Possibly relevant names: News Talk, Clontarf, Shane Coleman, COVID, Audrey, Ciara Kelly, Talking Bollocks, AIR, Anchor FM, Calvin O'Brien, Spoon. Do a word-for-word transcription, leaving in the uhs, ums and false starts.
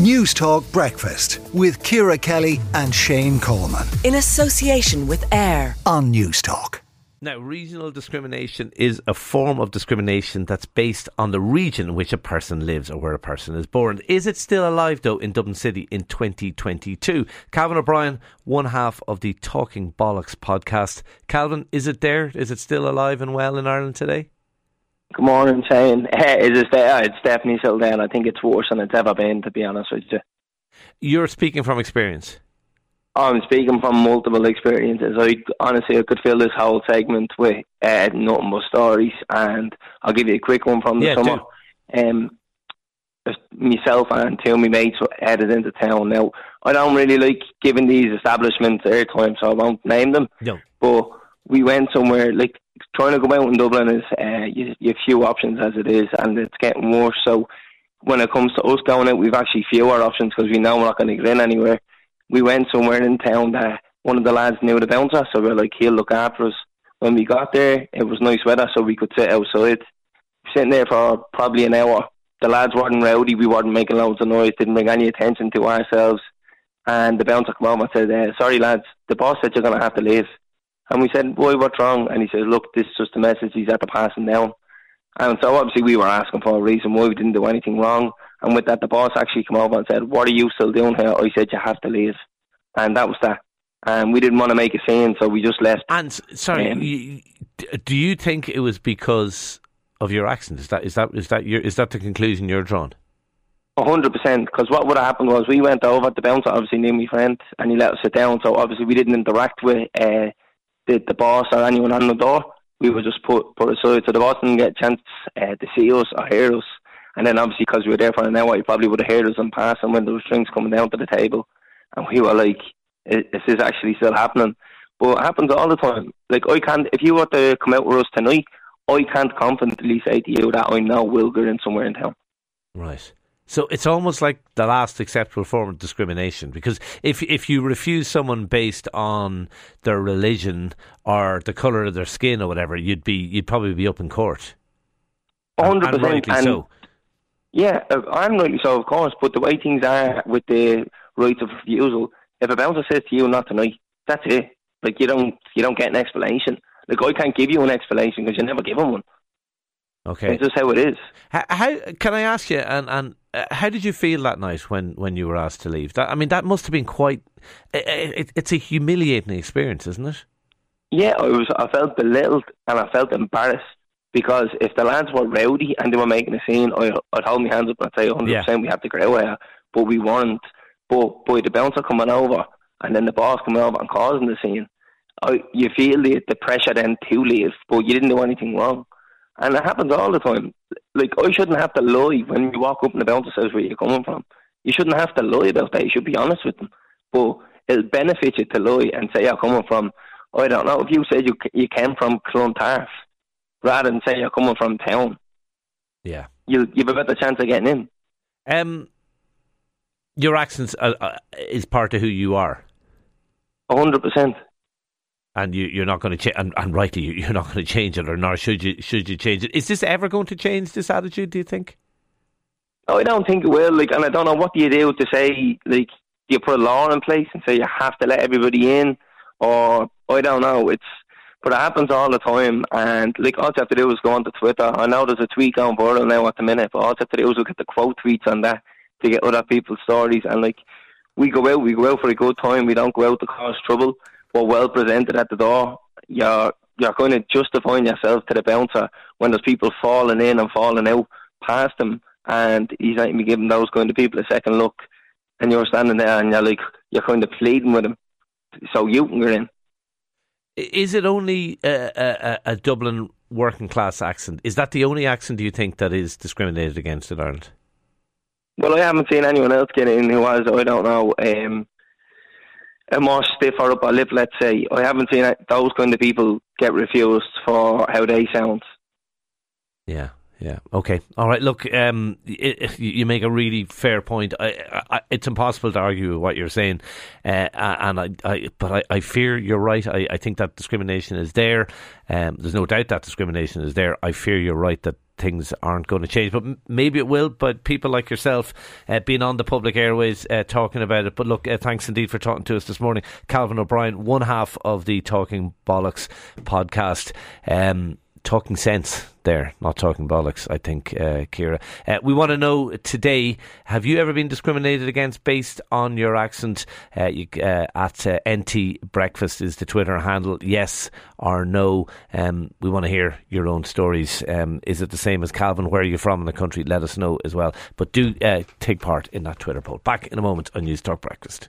News Talk Breakfast with Ciara Kelly and Shane Coleman. In association with AIR on News Talk. Now, regional discrimination is a form of discrimination that's based on the region in which a person lives or where a person is born. Is it still alive, though, in Dublin City in twenty twenty-two? Calvin O'Brien, one half of the Talking Bollocks podcast. Calvin, is it there? Is it still alive and well in Ireland today? Good morning, Shane. Hey, is it there? It's definitely still there. I think it's worse than it's ever been, to be honest with you. You're speaking from experience. I'm speaking from multiple experiences. I honestly, I could fill this whole segment with uh, nothing but stories, and I'll give you a quick one from the yeah, summer. Um, myself and two of my mates were headed into town. Now, I don't really like giving these establishments airtime, so I won't name them. No. But we went somewhere, like, trying to go out in Dublin is uh, you, you have few options as it is, and it's getting worse. So when it comes to us going out, we've actually fewer options because we know we're not going to get in anywhere. We went somewhere in town that one of the lads knew the bouncer, so we were like, he'll look after us. When we got there, it was nice weather, so we could sit outside. Sitting there for probably an hour. The lads weren't rowdy, we weren't making loads of noise, didn't bring any attention to ourselves. And the bouncer came over and said, uh, sorry lads, the boss said you're going to have to leave. And we said, boy, what's wrong? And he said, look, this is just a message he's had to pass him down. And so obviously we were asking for a reason why we didn't do anything wrong. And with that, the boss actually came over and said, what are you still doing here? I said, you have to leave. And that was that. And we didn't want to make a scene, so we just left. And, sorry, um, you, do you think it was because of your accent? Is that is that is that, your, is that the conclusion you're drawn? one hundred percent, because what would have happened was we went over, the bouncer obviously knew my friend, and he let us sit down. So obviously we didn't interact with uh, the, the boss or anyone on the door. We were just put, put aside, so the boss didn't get a chance uh, to see us or hear us. And then obviously because we were there for an hour, he probably would have heard us in passing when there was drinks coming down to the table. And we were like, is this actually still happening? But it happens all the time. Like, I can't, if you were to come out with us tonight, I can't confidently say to you that I know we'll get in somewhere in town. Right. So it's almost like the last acceptable form of discrimination, because if if you refuse someone based on their religion or the colour of their skin or whatever, you'd be you'd probably be up in court. one hundred percent. And, and rightly and, so. Yeah, I'm rightly so, of course, but the way things are with the rights of refusal, if a bouncer says to you not tonight, that's it. Like, you don't you don't get an explanation. Like, I can't give you an explanation because you never give him one. Okay. It's just how it is. How, how can I ask you, and, and uh, how did you feel that night when, when you were asked to leave? That, I mean, that must have been quite, it, it, it's a humiliating experience, isn't it? Yeah, I, was, I felt belittled and I felt embarrassed. Because if the lads were rowdy and they were making a scene, I, I'd hold my hands up and I'd say one hundred percent yeah. we have to get out of here. But we weren't. But boy, the bouncer coming over and then the boss coming over and causing the scene, I, you feel the, the pressure then to leave, but you didn't do anything wrong. And it happens all the time. Like, I shouldn't have to lie when you walk up and the bouncer says where you're coming from. You shouldn't have to lie about that. You should be honest with them. But it'll benefit you to lie and say you're coming from, I don't know, if you said you, you came from Clontarf, rather than say you're coming from town. Yeah. You you have a better chance of getting in. Um, your accent uh, uh, is part of who you are. one hundred percent. And you, you're not going to change, and, and rightly, you, you're not going to change it, or nor should you, should you change it. Is this ever going to change, this attitude, do you think? No, I don't think it will. Like, and I don't know, what do you do to say, like, do you put a law in place and say you have to let everybody in? Or, I don't know, it's, but it happens all the time, and like, all you have to do is go onto Twitter. I know there's a tweet going viral now at the minute, but all you have to do is look at the quote tweets on that to get other people's stories. And like, we go out, we go out for a good time. We don't go out to cause trouble. We're well presented at the door. You're you're going to justifying yourself to the bouncer when there's people falling in and falling out past him, and he's not even giving those kind of people a second look. And you're standing there, and you're like, you're kind of pleading with him, so you can get in. Is it only a, a, a Dublin working class accent? Is that the only accent, do you think, that is discriminated against in Ireland? Well, I haven't seen anyone else get in who has, I don't know, um, a more stiffer upper lip, let's say. I haven't seen those kind of people get refused for how they sound. Yeah. Yeah. Okay. All right. Look, um, it, you make a really fair point. I, I, it's impossible to argue with what you're saying, uh, and I, I, but I, I fear you're right. I, I think that discrimination is there. Um, there's no doubt that discrimination is there. I fear you're right that things aren't going to change. But m- maybe it will, but people like yourself uh, being on the public airways uh, talking about it. But look, uh, thanks indeed for talking to us this morning. Calvin O'Brien, one half of the Talking Bollocks podcast. Um, talking sense there, not talking bollocks, I think, uh, Ciara. Uh, we want to know today, have you ever been discriminated against based on your accent? Uh, you, uh, at uh, N T Breakfast is the Twitter handle, yes or no. Um, we want to hear your own stories. Um, is it the same as Calvin? Where are you from in the country? Let us know as well. But do uh, take part in that Twitter poll. Back in a moment on News Talk Breakfast.